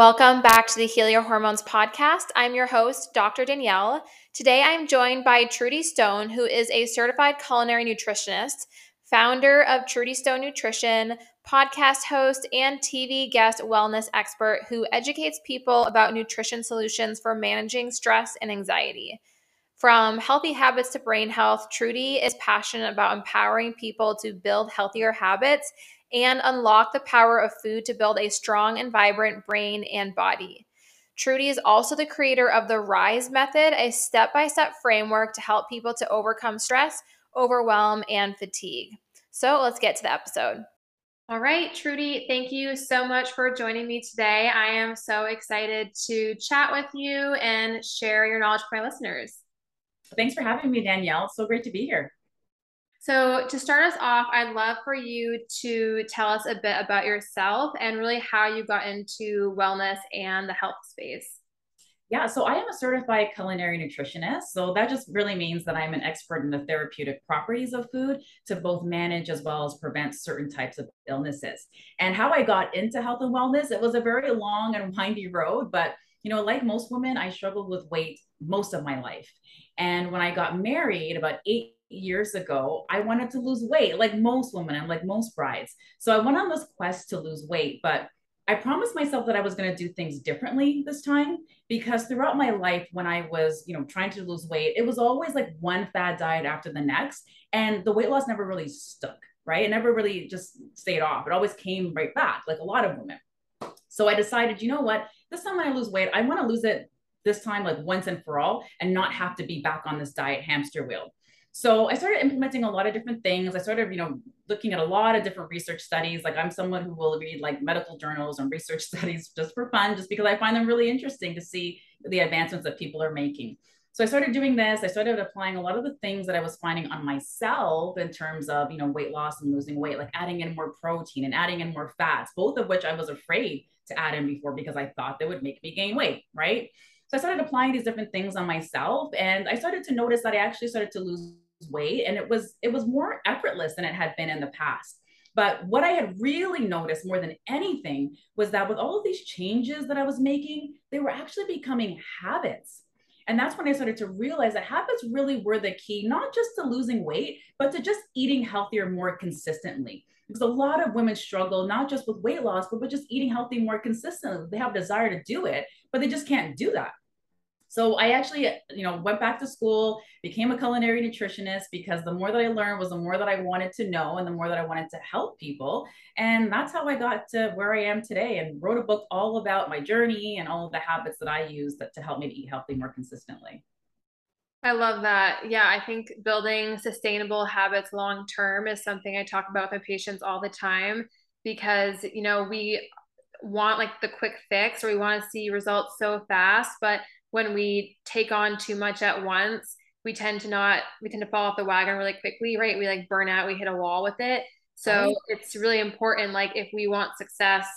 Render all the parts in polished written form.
Welcome back to the Heal Your Hormones podcast. I'm your host, Dr. Danielle. Today I'm joined by Trudy Stone, who is a certified culinary nutritionist, founder of Trudy Stone Nutrition, podcast host, and TV guest wellness expert who educates people about nutrition solutions for managing stress and anxiety. From healthy habits to brain health, Trudy is passionate about empowering people to build healthier habits and unlock the power of food to build a strong and vibrant brain and body. Trudy is also the creator of the RISE method, a step-by-step framework to help people to overcome stress, overwhelm, and fatigue. So let's get to the episode. All right, Trudy, thank you so much for joining me today. I am so excited to chat with you and share your knowledge with my listeners. Thanks for having me, Danielle. It's so great to be here. So to start us off, I'd love for you to tell us a bit about yourself and really how you got into wellness and the health space. Yeah, so I am a certified culinary nutritionist. So that just really means that I'm an expert in the therapeutic properties of food to both manage as well as prevent certain types of illnesses. And how I got into health and wellness, it was a very long and windy road, but you know, like most women, I struggled with weight most of my life. And when I got married about 8 years ago, I wanted to lose weight like most women and like most brides. So I went on this quest to lose weight, but I promised myself that I was going to do things differently this time, because throughout my life, when I was, you know, trying to lose weight, it was always like one fad diet after the next. And the weight loss never really stuck, right? It never really just stayed off. It always came right back, like a lot of women. So I decided, you know what, this time when I lose weight, I want to lose it this time, like once and for all, and not have to be back on this diet hamster wheel. So I started implementing a lot of different things. I started, you know, looking at a lot of different research studies. Like I'm someone who will read like medical journals and research studies just for fun, just because I find them really interesting to see the advancements that people are making. So I started doing this. I started applying a lot of the things that I was finding on myself in terms of, you know, weight loss and losing weight, like adding in more protein and adding in more fats, both of which I was afraid to add in before because I thought they would make me gain weight, right? So I started applying these different things on myself, and I started to notice that I actually started to lose weight, and it was more effortless than it had been in the past. But what I had really noticed more than anything was that with all of these changes that I was making, they were actually becoming habits. And that's when I started to realize that habits really were the key, not just to losing weight, but to just eating healthier more consistently. Because a lot of women struggle, not just with weight loss, but with just eating healthy more consistently. They have a desire to do it, but they just can't do that. So I actually, you know, went back to school, became a culinary nutritionist, because the more that I learned was the more that I wanted to know and the more that I wanted to help people. And that's how I got to where I am today, and wrote a book all about my journey and all of the habits that I use that to help me to eat healthy more consistently. I love that. Yeah, I think building sustainable habits long-term is something I talk about with my patients all the time, because, you know, we want like the quick fix, or we want to see results so fast, but when we take on too much at once, we tend to fall off the wagon really quickly, right? We like burn out, we hit a wall with it. So it's really important, like if we want success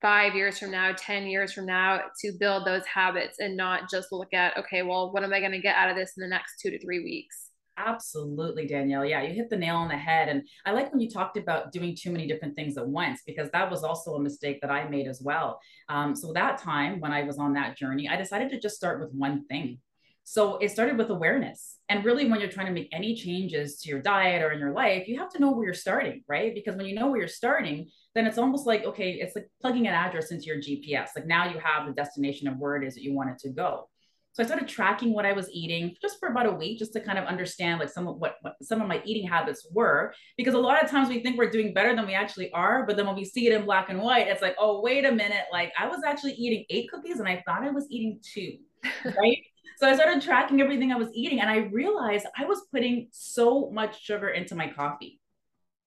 5 years from now, 10 years from now, to build those habits and not just look at, okay, well, what am I going to get out of this in the next 2 to 3 weeks? Absolutely, Danielle. Yeah, you hit the nail on the head. And I like when you talked about doing too many different things at once, because that was also a mistake that I made as well. So that time when I was on that journey, I decided to just start with one thing. So it started with awareness. And really, when you're trying to make any changes to your diet or in your life, you have to know where you're starting, right? Because when you know where you're starting, then it's almost like, okay, it's like plugging an address into your GPS. Like now you have the destination of where it is that you want it to go. So I started tracking what I was eating just for about a week, just to kind of understand like what some of my eating habits were, because a lot of times we think we're doing better than we actually are. But then when we see it in black and white, it's like, oh, wait a minute. Like I was actually eating 8 cookies and I thought I was eating 2, right? So I started tracking everything I was eating, and I realized I was putting so much sugar into my coffee.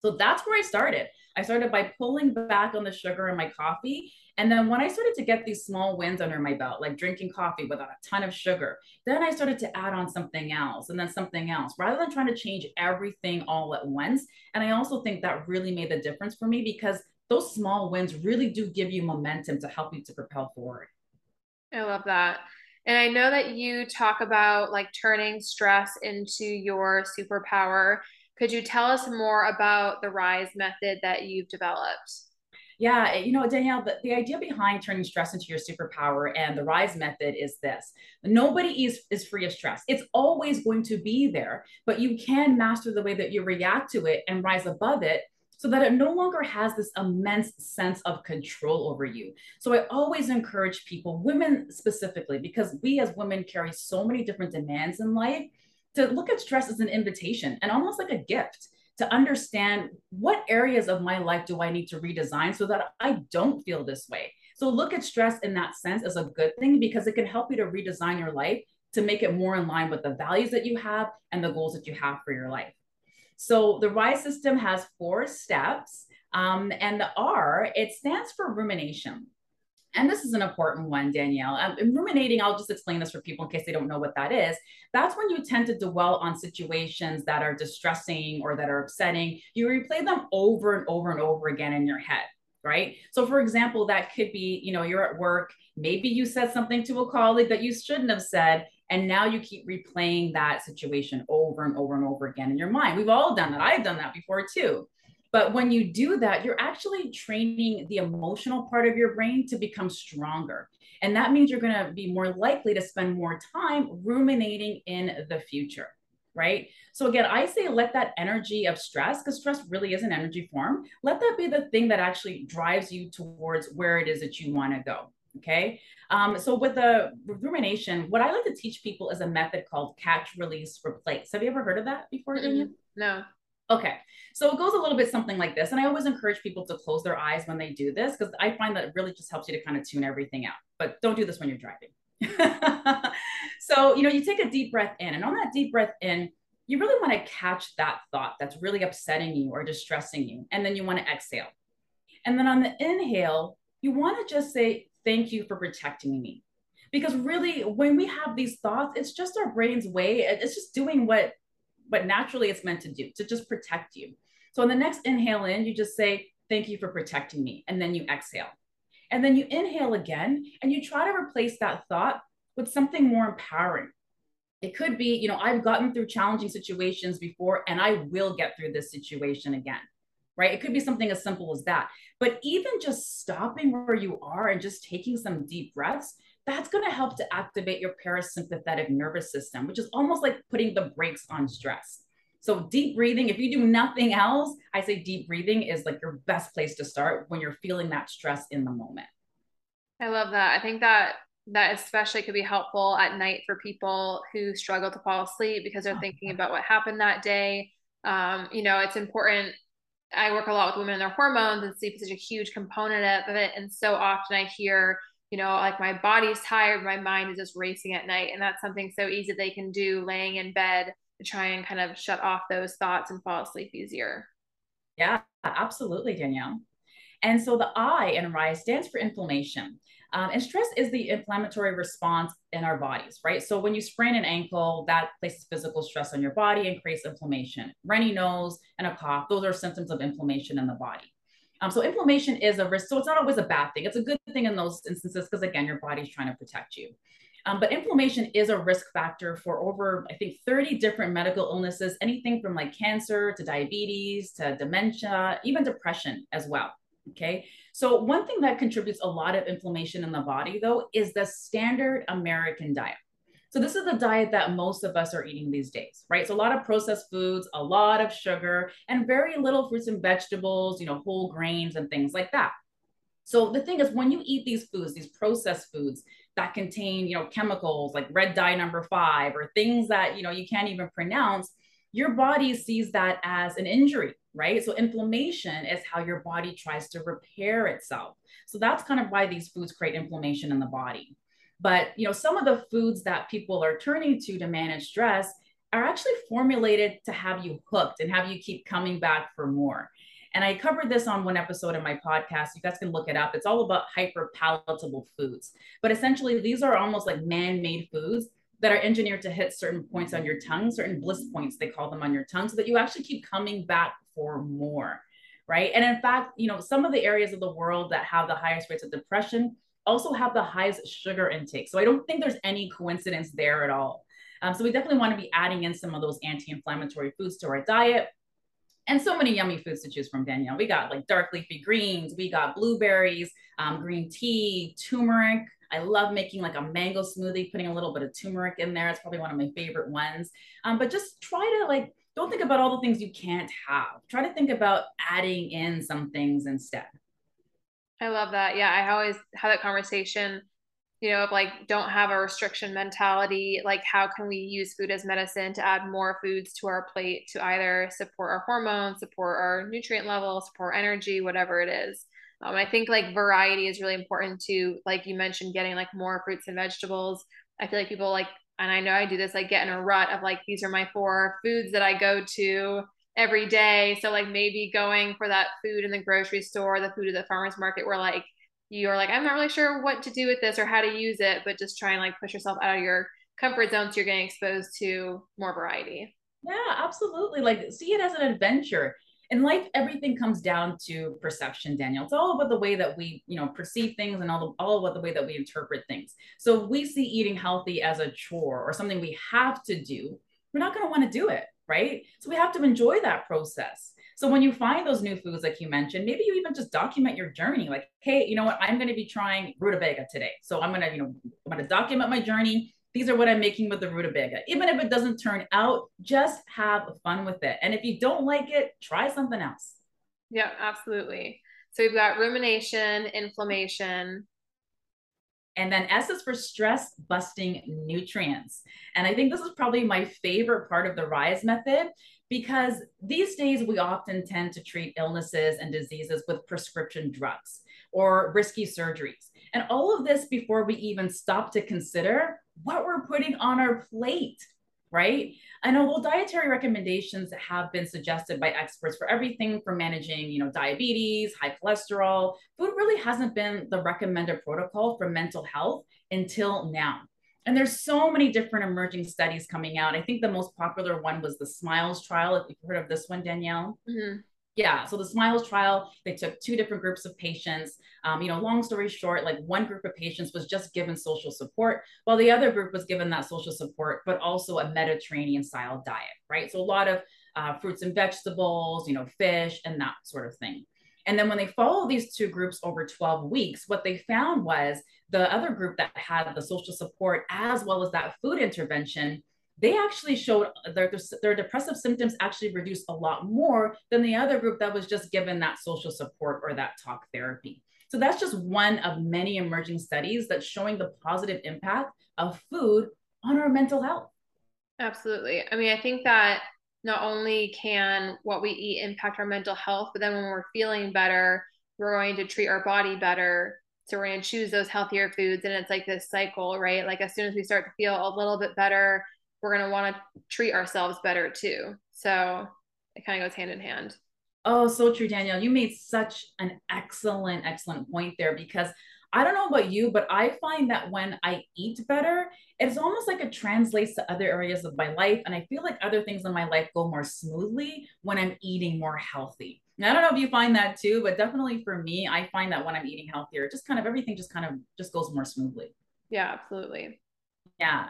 So that's where I started. I started by pulling back on the sugar in my coffee. And then when I started to get these small wins under my belt, like drinking coffee without a ton of sugar, then I started to add on something else and then something else, rather than trying to change everything all at once. And I also think that really made the difference for me, because those small wins really do give you momentum to help you to propel forward. I love that. And I know that you talk about like turning stress into your superpower. Could you tell us more about the RISE method that you've developed? Yeah, you know, Danielle, the idea behind turning stress into your superpower and the RISE method is this. Nobody is free of stress. It's always going to be there, but you can master the way that you react to it and rise above it, so that it no longer has this immense sense of control over you. So I always encourage people, women specifically, because we as women carry so many different demands in life, to look at stress as an invitation and almost like a gift to understand what areas of my life do I need to redesign so that I don't feel this way. So look at stress in that sense as a good thing, because it can help you to redesign your life to make it more in line with the values that you have and the goals that you have for your life. So the RISE system has 4 steps, and the R, it stands for rumination. And this is an important one, Danielle. Ruminating, I'll just explain this for people in case they don't know what that is. That's when you tend to dwell on situations that are distressing or that are upsetting. You replay them over and over and over again in your head, right? So for example, that could be, you know, you're at work, maybe you said something to a colleague that you shouldn't have said, and now you keep replaying that situation over and over and over again in your mind. We've all done that. I've done that before too. But when you do that, you're actually training the emotional part of your brain to become stronger. And that means you're going to be more likely to spend more time ruminating in the future, right? So again, I say let that energy of stress, because stress really is an energy form, let that be the thing that actually drives you towards where it is that you want to go. Okay. So with the rumination, what I like to teach people is a method called catch, release, replace. Have you ever heard of that before? Mm-hmm. No. Okay. So it goes a little bit something like this. And I always encourage people to close their eyes when they do this, because I find that it really just helps you to kind of tune everything out, but don't do this when you're driving. So, you know, you take a deep breath in, and on that deep breath in, you really want to catch that thought that's really upsetting you or distressing you. And then you want to exhale. And then on the inhale, you want to just say, thank you for protecting me. Because really, when we have these thoughts, it's just our brain's way. It's just doing what naturally it's meant to do, to just protect you. So on the next inhale in, you just say, thank you for protecting me. And then you exhale. And then you inhale again, and you try to replace that thought with something more empowering. It could be, you know, I've gotten through challenging situations before, and I will get through this situation again. Right? It could be something as simple as that. But even just stopping where you are and just taking some deep breaths, that's going to help to activate your parasympathetic nervous system, which is almost like putting the brakes on stress. So deep breathing, if you do nothing else, I say deep breathing is like your best place to start when you're feeling that stress in the moment. I love that. I think that especially could be helpful at night for people who struggle to fall asleep because they're thinking about what happened that day. You know, it's important. I work a lot with women and their hormones, and sleep is such a huge component of it. And so often I hear, you know, like my body's tired, my mind is just racing at night. And that's something so easy they can do laying in bed to try and kind of shut off those thoughts and fall asleep easier. Yeah, absolutely, Danielle. And so the I in RISE stands for inflammation. And stress is the inflammatory response in our bodies, right? So when you sprain an ankle, that places physical stress on your body and creates inflammation. Runny nose and a cough, those are symptoms of inflammation in the body. So inflammation is a risk. So it's not always a bad thing. It's a good thing in those instances because, again, your body's trying to protect you. But inflammation is a risk factor for over, I think, 30 different medical illnesses, anything from like cancer to diabetes to dementia, even depression as well. Okay. So one thing that contributes a lot of inflammation in the body, though, is the standard American diet. So this is the diet that most of us are eating these days, right? So a lot of processed foods, a lot of sugar, and very little fruits and vegetables, you know, whole grains and things like that. So the thing is, when you eat these foods, these processed foods that contain, you know, chemicals like red dye number 5 or things that, you know, you can't even pronounce, your body sees that as an injury, right? So inflammation is how your body tries to repair itself. So that's kind of why these foods create inflammation in the body. But, you know, some of the foods that people are turning to manage stress are actually formulated to have you hooked and have you keep coming back for more. And I covered this on one episode of my podcast. You guys can look it up. It's all about hyperpalatable foods. But essentially, these are almost like man-made foods that are engineered to hit certain points on your tongue, certain bliss points, they call them, on your tongue, so that you actually keep coming back for more, right? And in fact, you know, some of the areas of the world that have the highest rates of depression also have the highest sugar intake. So I don't think there's any coincidence there at all. So we definitely want to be adding in some of those anti-inflammatory foods to our diet. And so many yummy foods to choose from, Danielle. We got like dark leafy greens, we got blueberries, green tea, turmeric. I love making like a mango smoothie, putting a little bit of turmeric in there. It's probably one of my favorite ones. But just try to like, don't think about all the things you can't have. Try to think about adding in some things instead. I love that. Yeah, I always have that conversation, you know, of like, don't have a restriction mentality. Like, how can we use food as medicine to add more foods to our plate to either support our hormones, support our nutrient levels, support energy, whatever it is. I think like variety is really important too. Like you mentioned, getting like more fruits and vegetables. I feel like people like, and I know I do this, I get in a rut of like, these are my 4 foods that I go to every day. So like maybe going for that food in the grocery store, the food at the farmer's market, where like you're like, I'm not really sure what to do with this or how to use it, but just try and like push yourself out of your comfort zone, so you're getting exposed to more variety. Yeah, absolutely. Like see it as an adventure. In life, everything comes down to perception, Danielle. It's all about the way that we, you know, perceive things, and all about the way that we interpret things. So if we see eating healthy as a chore or something we have to do, we're not going to want to do it, right? So we have to enjoy that process. So when you find those new foods, like you mentioned, maybe you even just document your journey. Like, hey, you know what? I'm going to be trying rutabaga today. So I'm going to, you know, I'm going to document my journey. These are what I'm making with the rutabaga. Even if it doesn't turn out, just have fun with it. And if you don't like it, try something else. Yeah, absolutely. So we've got rumination, inflammation. And then S is for stress busting nutrients. And I think this is probably my favorite part of the RISE method, because these days we often tend to treat illnesses and diseases with prescription drugs or risky surgeries. And all of this before we even stop to consider what we're putting on our plate, right? And although dietary recommendations have been suggested by experts for everything from managing, you know, diabetes, high cholesterol, food really hasn't been the recommended protocol for mental health until now. And there's so many different emerging studies coming out. I think the most popular one was the SMILES trial. If you've heard of this one, Danielle. Mm-hmm. Yeah, so the SMILES trial, they took 2 different groups of patients. You know, long story short, like one group of patients was just given social support, while the other group was given that social support, but also a Mediterranean style diet, right? So a lot of fruits and vegetables, you know, fish and that sort of thing. And then when they followed these 2 groups over 12 weeks, what they found was the other group that had the social support as well as that food intervention, they actually showed their depressive symptoms actually reduced a lot more than the other group that was just given that social support or that talk therapy. So that's just one of many emerging studies that's showing the positive impact of food on our mental health. Absolutely. I mean, I think that not only can what we eat impact our mental health, but then when we're feeling better, we're going to treat our body better. So we're going to choose those healthier foods. And it's like this cycle, right? Like as soon as we start to feel a little bit better, we're going to want to treat ourselves better too. So it kind of goes hand in hand. Oh, so true, Danielle. You made such an excellent, excellent point there, because I don't know about you, but I find that when I eat better, it's almost like it translates to other areas of my life. And I feel like other things in my life go more smoothly when I'm eating more healthy. Now, I don't know if you find that too, but definitely for me, I find that when I'm eating healthier, just kind of everything just goes more smoothly. Yeah, absolutely. Yeah.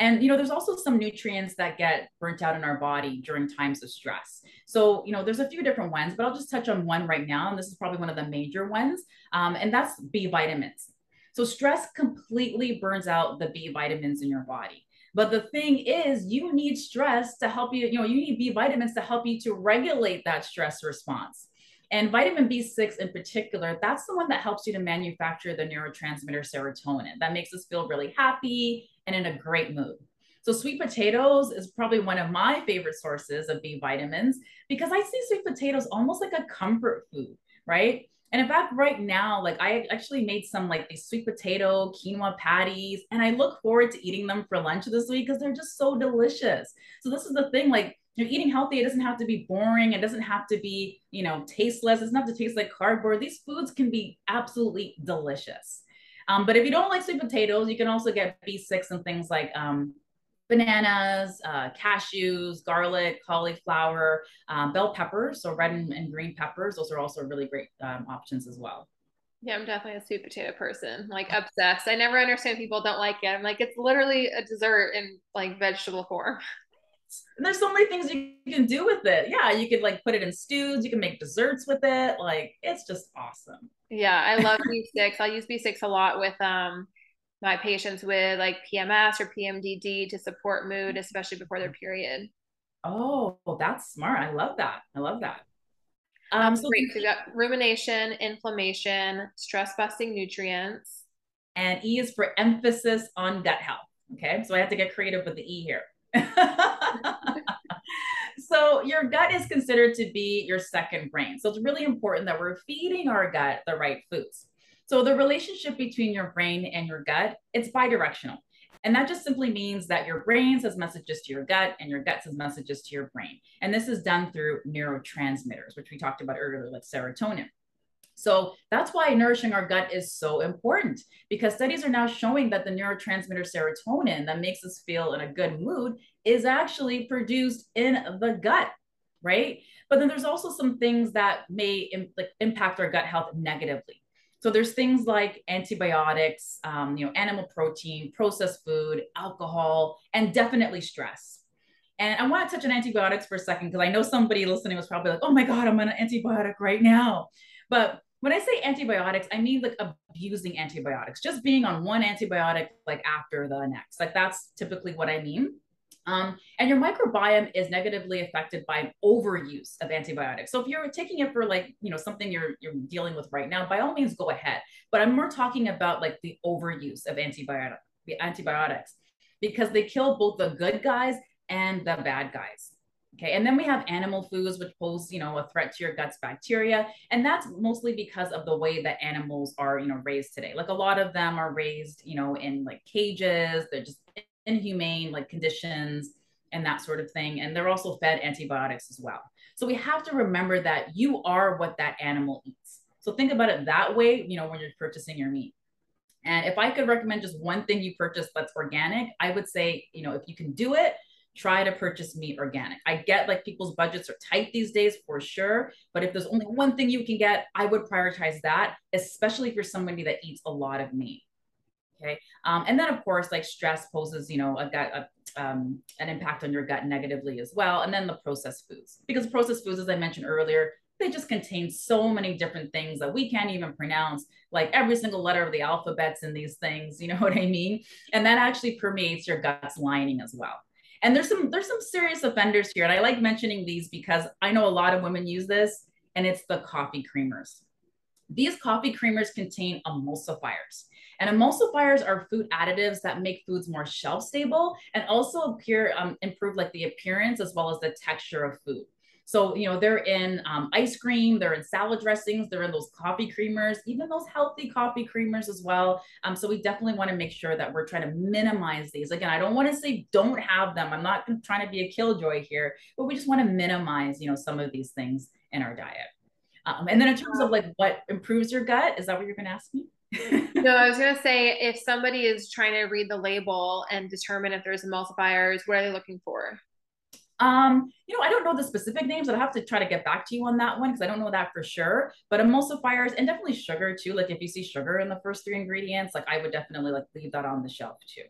And, you know, there's also some nutrients that get burnt out in our body during times of stress. So, you know, there's a few different ones, but I'll just touch on one right now. And this is probably one of the major ones. And that's B vitamins. So stress completely burns out the B vitamins in your body. But the thing is, you need stress to help you, you know, you need B vitamins to help you to regulate that stress response. And vitamin B6 in particular, that's the one that helps you to manufacture the neurotransmitter serotonin. That makes us feel really happy and in a great mood. So sweet potatoes is probably one of my favorite sources of B vitamins, because I see sweet potatoes almost like a comfort food, right? And in fact, right now, like I actually made some like these sweet potato quinoa patties, and I look forward to eating them for lunch this week because they're just so delicious. So this is the thing, like, you know, eating healthy, it doesn't have to be boring. It doesn't have to be, you know, tasteless. It doesn't have to taste like cardboard. These foods can be absolutely delicious. But if you don't like sweet potatoes, you can also get B6 and things like bananas, cashews, garlic, cauliflower, bell peppers. So red and green peppers. Those are also really great options as well. Yeah, I'm definitely a sweet potato person, like obsessed. I never understand people don't like it. I'm like, it's literally a dessert in like vegetable form. And there's so many things you can do with it. Yeah, you could like put it in stews. You can make desserts with it. Like, it's just awesome. Yeah, I love B6. I use B6 a lot with my patients with like PMS or PMDD to support mood, especially before their period. Oh, well, that's smart. I love that. I love that. So great. So we got rumination, inflammation, stress busting nutrients. And E is for emphasis on gut health. Okay. So I have to get creative with the E here. So your gut is considered to be your second brain. So it's really important that we're feeding our gut the right foods. So the relationship between your brain and your gut, it's bidirectional. And that just simply means that your brain sends messages to your gut and your gut sends messages to your brain. And this is done through neurotransmitters, which we talked about earlier, like serotonin. So that's why nourishing our gut is so important, because studies are now showing that the neurotransmitter serotonin that makes us feel in a good mood is actually produced in the gut, right? But then there's also some things that may impact our gut health negatively. So there's things like antibiotics, animal protein, processed food, alcohol, and definitely stress. And I want to touch on antibiotics for a second, because I know somebody listening was probably like, oh my God, I'm on an antibiotic right now. But when I say antibiotics, I mean like abusing antibiotics, just being on one antibiotic like after the next. Like that's typically what I mean. And your microbiome is negatively affected by overuse of antibiotics. So if you're taking it for like, something you're dealing with right now, by all means, go ahead. But I'm more talking about like the overuse of antibiotics, because they kill both the good guys and the bad guys. Okay. And then we have animal foods, which pose, a threat to your gut's bacteria. And that's mostly because of the way that animals are, raised today. Like a lot of them are raised, in like cages. They're just inhumane, like conditions and that sort of thing. And they're also fed antibiotics as well. So we have to remember that you are what that animal eats. So think about it that way, when you're purchasing your meat. And if I could recommend just one thing you purchase that's organic, I would say, if you can do it, try to purchase meat organic. I get like people's budgets are tight these days for sure, but if there's only one thing you can get, I would prioritize that, especially if you're somebody that eats a lot of meat. Okay. And then of course, like stress poses, an impact on your gut negatively as well. And then the processed foods, because processed foods, as I mentioned earlier, they just contain so many different things that we can't even pronounce, like every single letter of the alphabet's in these things, you know what I mean? And that actually permeates your gut's lining as well. And there's some serious offenders here. And I like mentioning these because I know a lot of women use this, and it's the coffee creamers. These coffee creamers contain emulsifiers, and emulsifiers are food additives that make foods more shelf stable and also improve like the appearance as well as the texture of food. So, they're in ice cream, they're in salad dressings, they're in those coffee creamers, even those healthy coffee creamers as well. So we definitely want to make sure that we're trying to minimize these. Again, I don't want to say don't have them. I'm not trying to be a killjoy here, but we just want to minimize, some of these things in our diet. And then in terms of like what improves your gut, is that what you're going to ask me? No, I was going to say, if somebody is trying to read the label and determine if there's emulsifiers, what are they looking for? I don't know the specific names, but I'll have to try to get back to you on that one, because I don't know that for sure. But emulsifiers, and definitely sugar too. Like if you see sugar in the first three ingredients, like I would definitely like leave that on the shelf too.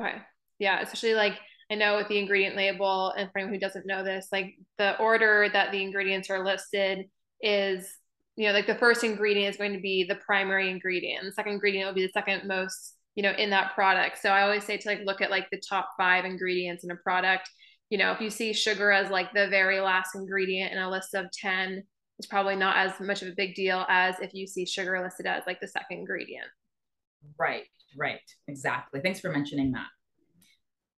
Okay. Yeah. Especially like, I know with the ingredient label, and for anyone who doesn't know this, like the order that the ingredients are listed is, like the first ingredient is going to be the primary ingredient. The second ingredient will be the second most, in that product. So I always say to like, look at like the top 5 ingredients in a product. If you see sugar as like the very last ingredient in a list of 10, it's probably not as much of a big deal as if you see sugar listed as like the second ingredient. Right. Right. Exactly. Thanks for mentioning that.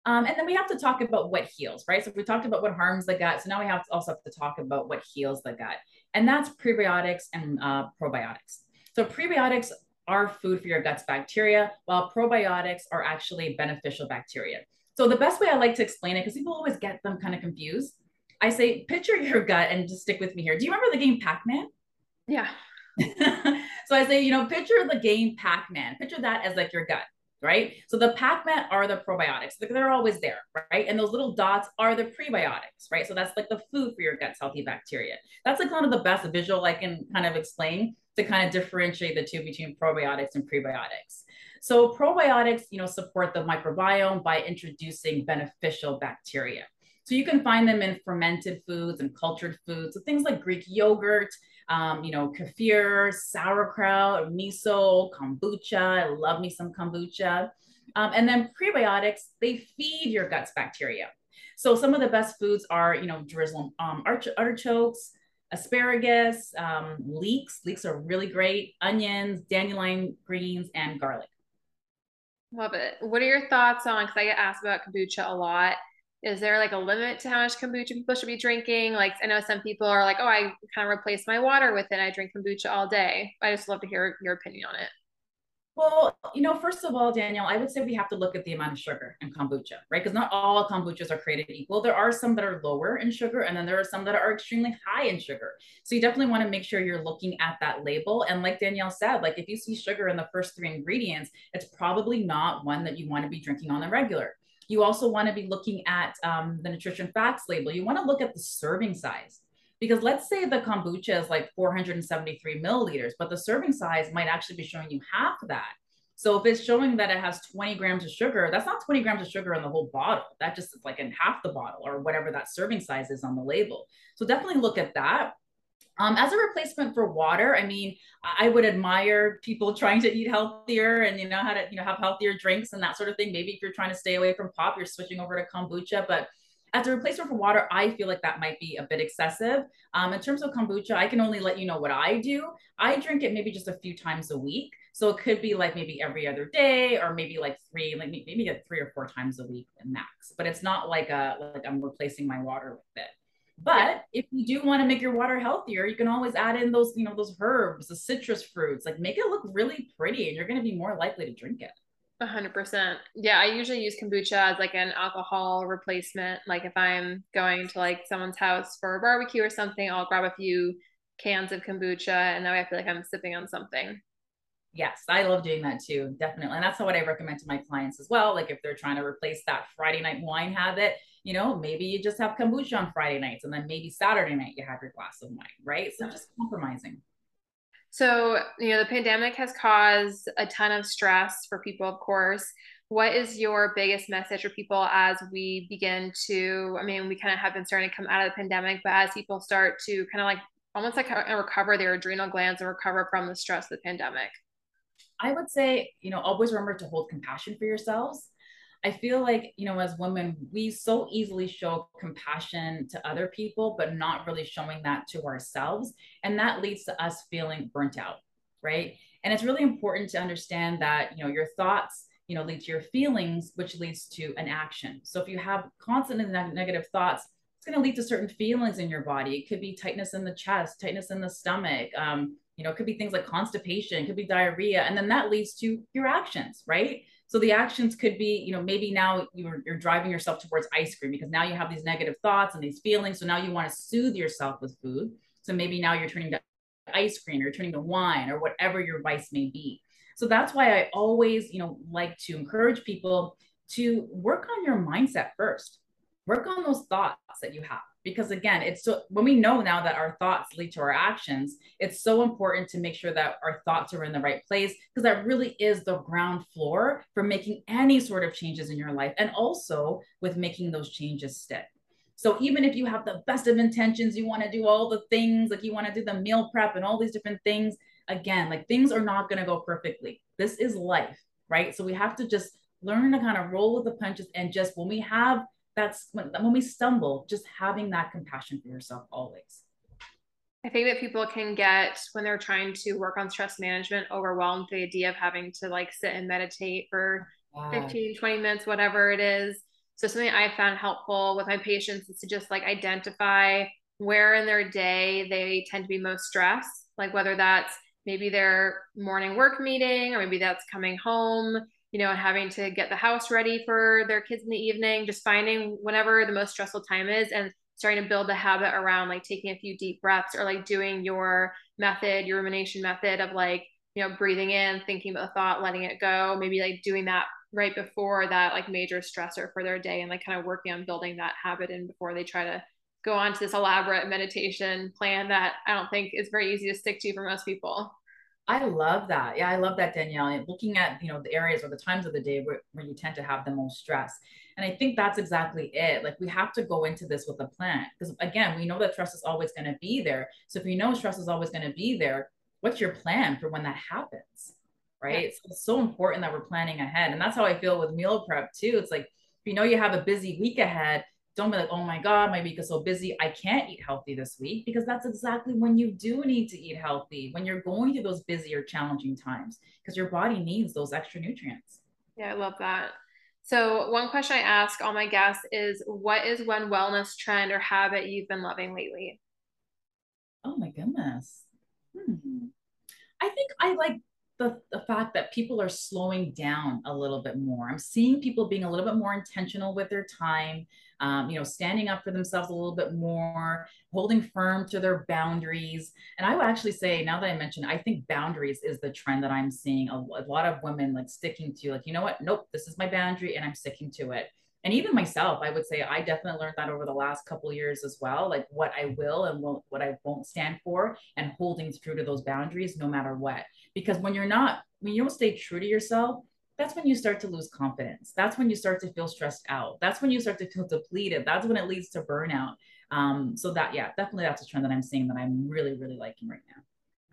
And then we have to talk about what heals, right? So we talked about what harms the gut. So now we also have to talk about what heals the gut, and that's prebiotics and probiotics. So prebiotics are food for your gut's bacteria, while probiotics are actually beneficial bacteria. So the best way I like to explain it, because people always get them kind of confused, I say, picture your gut, and just stick with me here. Do you remember the game Pac-Man? Yeah. So I say, picture the game Pac-Man. Picture that as like your gut, right? So the Pac-Man are the probiotics. They're always there, right? And those little dots are the prebiotics, right? So that's like the food for your gut's healthy bacteria. That's like one of the best visual I can kind of explain to kind of differentiate the two between probiotics and prebiotics. So probiotics, support the microbiome by introducing beneficial bacteria. So you can find them in fermented foods and cultured foods. So things like Greek yogurt, kefir, sauerkraut, miso, kombucha. I love me some kombucha. And then prebiotics, they feed your gut's bacteria. So some of the best foods are, drizzle artichokes, asparagus, leeks. Leeks are really great. Onions, dandelion greens, and garlic. Love it. What are your thoughts on, because I get asked about kombucha a lot. Is there like a limit to how much kombucha people should be drinking? Like, I know some people are like, oh, I kind of replace my water with it. I drink kombucha all day. I just love to hear your opinion on it. Well, first of all, Danielle, I would say we have to look at the amount of sugar in kombucha, right? Because not all kombuchas are created equal. There are some that are lower in sugar, and then there are some that are extremely high in sugar. So you definitely want to make sure you're looking at that label. And like Danielle said, like if you see sugar in the first 3 ingredients, it's probably not one that you want to be drinking on the regular. You also want to be looking at the nutrition facts label. You want to look at the serving size. Because let's say the kombucha is like 473 milliliters, but the serving size might actually be showing you half that. So if it's showing that it has 20 grams of sugar, that's not 20 grams of sugar in the whole bottle. That just is like in half the bottle or whatever that serving size is on the label. So definitely look at that. As a replacement for water, I mean, I would admire people trying to eat healthier and how to have healthier drinks and that sort of thing. Maybe if you're trying to stay away from pop, you're switching over to kombucha, but as a replacement for water, I feel like that might be a bit excessive. In terms of kombucha, I can only let you know what I do. I drink it maybe just a few times a week. So it could be like maybe every other day or maybe like three or four times a week max, but it's not like like I'm replacing my water with it. But if you do want to make your water healthier, you can always add in those, those herbs, the citrus fruits, like make it look really pretty and you're going to be more likely to drink it. 100%. Yeah. I usually use kombucha as like an alcohol replacement. Like if I'm going to like someone's house for a barbecue or something, I'll grab a few cans of kombucha and that way I feel like I'm sipping on something. Yes. I love doing that too. Definitely. And that's what I recommend to my clients as well. Like if they're trying to replace that Friday night wine habit, maybe you just have kombucha on Friday nights and then maybe Saturday night you have your glass of wine, right? So just compromising. So, the pandemic has caused a ton of stress for people, of course. What is your biggest message for people as we begin to, we kind of have been starting to come out of the pandemic, but as people start to kind of like, almost like recover their adrenal glands and recover from the stress of the pandemic? I would say, always remember to hold compassion for yourselves. I feel like, as women, we so easily show compassion to other people, but not really showing that to ourselves. And that leads to us feeling burnt out, right? And it's really important to understand that, your thoughts, lead to your feelings, which leads to an action. So if you have constant negative thoughts, it's going to lead to certain feelings in your body. It could be tightness in the chest, tightness in the stomach, it could be things like constipation, it could be diarrhea. And then that leads to your actions, right? So the actions could be, maybe now you're driving yourself towards ice cream because now you have these negative thoughts and these feelings. So now you want to soothe yourself with food. So maybe now you're turning to ice cream or turning to wine or whatever your vice may be. So that's why I always, like to encourage people to work on your mindset first. Work on those thoughts that you have. Because again, it's so, when we know now that our thoughts lead to our actions, it's so important to make sure that our thoughts are in the right place, because that really is the ground floor for making any sort of changes in your life and also with making those changes stick. So even if you have the best of intentions, you want to do all the things, like you want to do the meal prep and all these different things, again, like things are not going to go perfectly. This is life, right? So we have to just learn to kind of roll with the punches and just when we have when we stumble, just having that compassion for yourself always. I think that people can get, when they're trying to work on stress management, overwhelmed with the idea of having to like sit and meditate for 15, 20 minutes, whatever it is. So something I found helpful with my patients is to just like identify where in their day they tend to be most stressed. Like whether that's maybe their morning work meeting, or maybe that's coming home, and having to get the house ready for their kids in the evening, just finding whenever the most stressful time is and starting to build the habit around like taking a few deep breaths or like doing your method, your rumination method of like, breathing in, thinking about the thought, letting it go, maybe like doing that right before that like major stressor for their day and like kind of working on building that habit in before they try to go on to this elaborate meditation plan that I don't think is very easy to stick to for most people. I love that. Yeah, I love that, Danielle. And looking at, you know, the areas or the times of the day where you tend to have the most stress. And I think that's exactly it. Like, we have to go into this with a plan, because again, we know that stress is always going to be there. So if you know stress is always going to be there, what's your plan for when that happens? Right. Yeah. So it's so important that we're planning ahead. And that's how I feel with meal prep too. It's like, if you know you have a busy week ahead, don't be like, oh my God, my week is so busy, I can't eat healthy this week, because that's exactly when you do need to eat healthy, when you're going through those busier, challenging times, because your body needs those extra nutrients. Yeah, I love that. So one question I ask all my guests is, what is one wellness trend or habit you've been loving lately? Oh my goodness. I think I like the fact that people are slowing down a little bit more. I'm seeing people being a little bit more intentional with their time, you know, standing up for themselves a little bit more, holding firm to their boundaries. And I would actually say, now that I mentioned, I think boundaries is the trend that I'm seeing a lot of women like sticking to, like, you know what, nope, this is my boundary and I'm sticking to it. And even myself, I would say I definitely learned that over the last couple of years as well, like what I will and what I won't stand for, and holding true to those boundaries no matter what. Because when you don't stay true to yourself, that's when you start to lose confidence. That's when you start to feel stressed out. That's when you start to feel depleted. That's when it leads to burnout. So that, yeah, definitely that's a trend that I'm seeing that I'm really, really liking right now.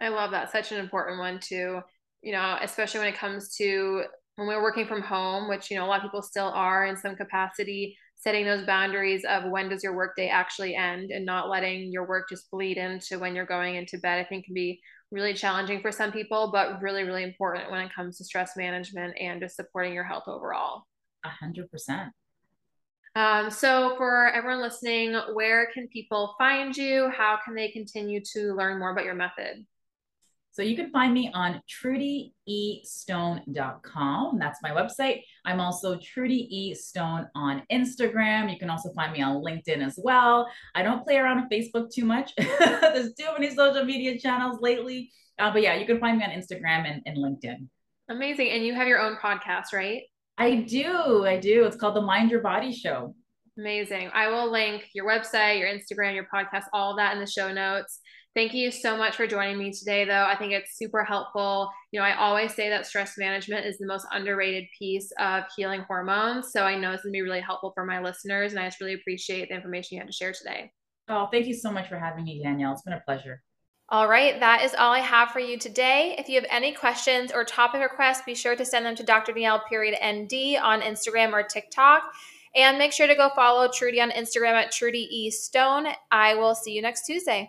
I love that. Such an important one too, you know, especially when it comes to when we're working from home, which, you know, a lot of people still are in some capacity, setting those boundaries of when does your work day actually end, and not letting your work just bleed into when you're going into bed, I think can be really challenging for some people, but really, really important when it comes to stress management and just supporting your health overall. 100%. So for everyone listening, where can people find you? How can they continue to learn more about your method? So you can find me on trudystone.com. That's my website. I'm also Trudy E. Stone on Instagram. You can also find me on LinkedIn as well. I don't play around on Facebook too much. There's too many social media channels lately. But yeah, you can find me on Instagram and LinkedIn. Amazing. And you have your own podcast, right? I do. I do. It's called the Mind Your Body Show. Amazing. I will link your website, your Instagram, your podcast, all that in the show notes. Thank you so much for joining me today, though. I think it's super helpful. You know, I always say that stress management is the most underrated piece of healing hormones. So I know it's going to be really helpful for my listeners, and I just really appreciate the information you had to share today. Oh, thank you so much for having me, Danielle. It's been a pleasure. All right. That is all I have for you today. If you have any questions or topic requests, be sure to send them to Dr. Danielle _ND on Instagram or TikTok. And make sure to go follow Trudy on Instagram at Trudy E. Stone. I will see you next Tuesday.